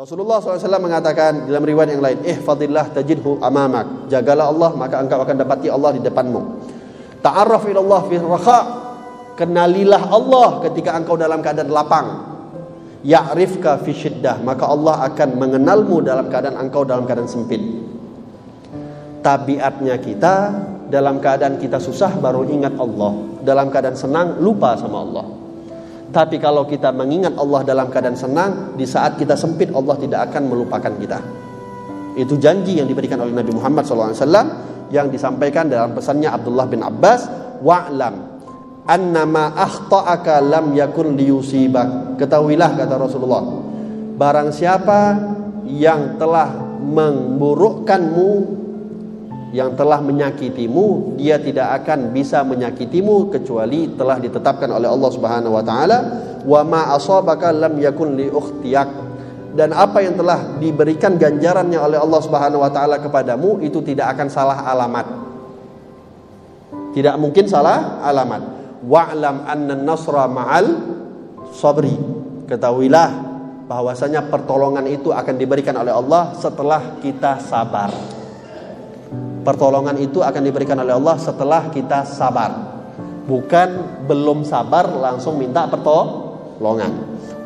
Rasulullah SAW mengatakan dalam riwayat yang lain, ihfadillah tajidhu amamak. Jagalah Allah maka engkau akan dapati Allah di depanmu. Ta'arraf ilallah fi rakha. Kenalilah Allah ketika engkau dalam keadaan lapang. Ya'rifka fi syiddah. Maka Allah akan mengenalmu dalam keadaan engkau dalam keadaan sempit. Tabiatnya kita dalam keadaan kita susah baru ingat Allah, dalam keadaan senang lupa sama Allah. Tapi kalau kita mengingat Allah dalam keadaan senang, di saat kita sempit Allah tidak akan melupakan kita. Itu janji yang diberikan oleh Nabi Muhammad SAW yang disampaikan dalam pesannya Abdullah bin Abbas, wa'lam annama akhta'aka lam yakun liyusibak. Ketahuilah, kata Rasulullah, barang siapa yang telah memburukkanmu, yang telah menyakitimu, dia tidak akan bisa menyakitimu kecuali telah ditetapkan oleh Allah Subhanahu wa taala. Wa ma asabaka lam yakun li ukhtiyak. Dan apa yang telah diberikan ganjarannya oleh Allah Subhanahu wa taala kepadamu itu tidak akan salah alamat. Tidak mungkin salah alamat. Wa'lam annan nasra ma'al sabri. Ketahuilah bahwasanya pertolongan itu akan diberikan oleh Allah setelah kita sabar. Pertolongan itu akan diberikan oleh Allah setelah kita sabar. Bukan belum sabar langsung minta pertolongan.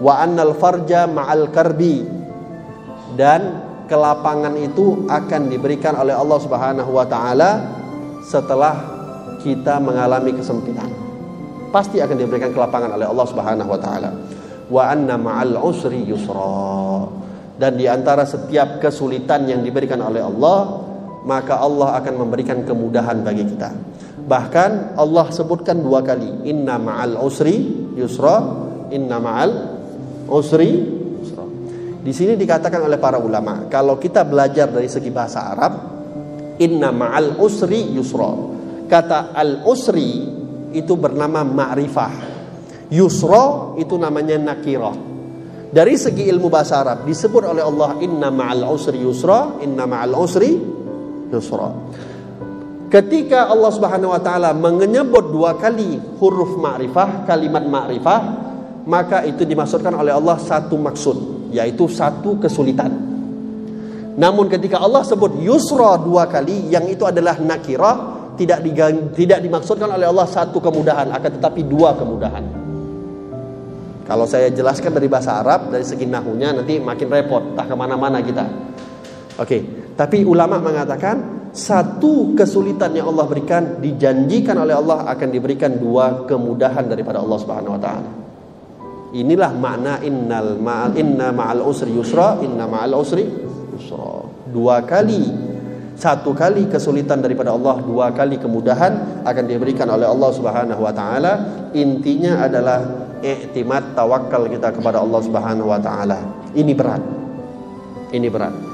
Wa annal farja ma'al karbi. Dan kelapangan itu akan diberikan oleh Allah Subhanahu wa taala setelah kita mengalami kesempitan. Pasti akan diberikan kelapangan oleh Allah Subhanahu wa taala. Wa anna ma'al usri yusra. Dan di antara setiap kesulitan yang diberikan oleh Allah, maka Allah akan memberikan kemudahan bagi kita. Bahkan Allah sebutkan dua kali, inna ma'al usri yusra, inna ma'al usri yusra. Di sini dikatakan oleh para ulama, kalau kita belajar dari segi bahasa Arab, inna ma'al usri yusra. Kata al-usri itu bernama ma'rifah. Yusra itu namanya nakirah. Dari segi ilmu bahasa Arab disebut oleh Allah, inna ma'al usri yusra, inna ma'al usri yusra. Ketika Allah Subhanahu wa taala menyebut dua kali huruf ma'rifah, kalimat ma'rifah, maka itu dimaksudkan oleh Allah satu maksud, yaitu satu kesulitan. Namun ketika Allah sebut yusra dua kali, yang itu adalah nakirah, tidak dimaksudkan oleh Allah satu kemudahan, akan tetapi dua kemudahan. Kalau saya jelaskan dari bahasa Arab, dari segi nahunya nanti makin repot, tak kemana-mana kita. Oke. Tapi ulama mengatakan satu kesulitan yang Allah berikan dijanjikan oleh Allah akan diberikan dua kemudahan daripada Allah Subhanahu wa taala. Inilah makna inna ma'al usri yusra, inna ma'al usri yusra. Dua kali, satu kali kesulitan daripada Allah, dua kali kemudahan akan diberikan oleh Allah Subhanahu wa taala. Intinya adalah i'timad, tawakal kita kepada Allah Subhanahu wa taala. Ini berat.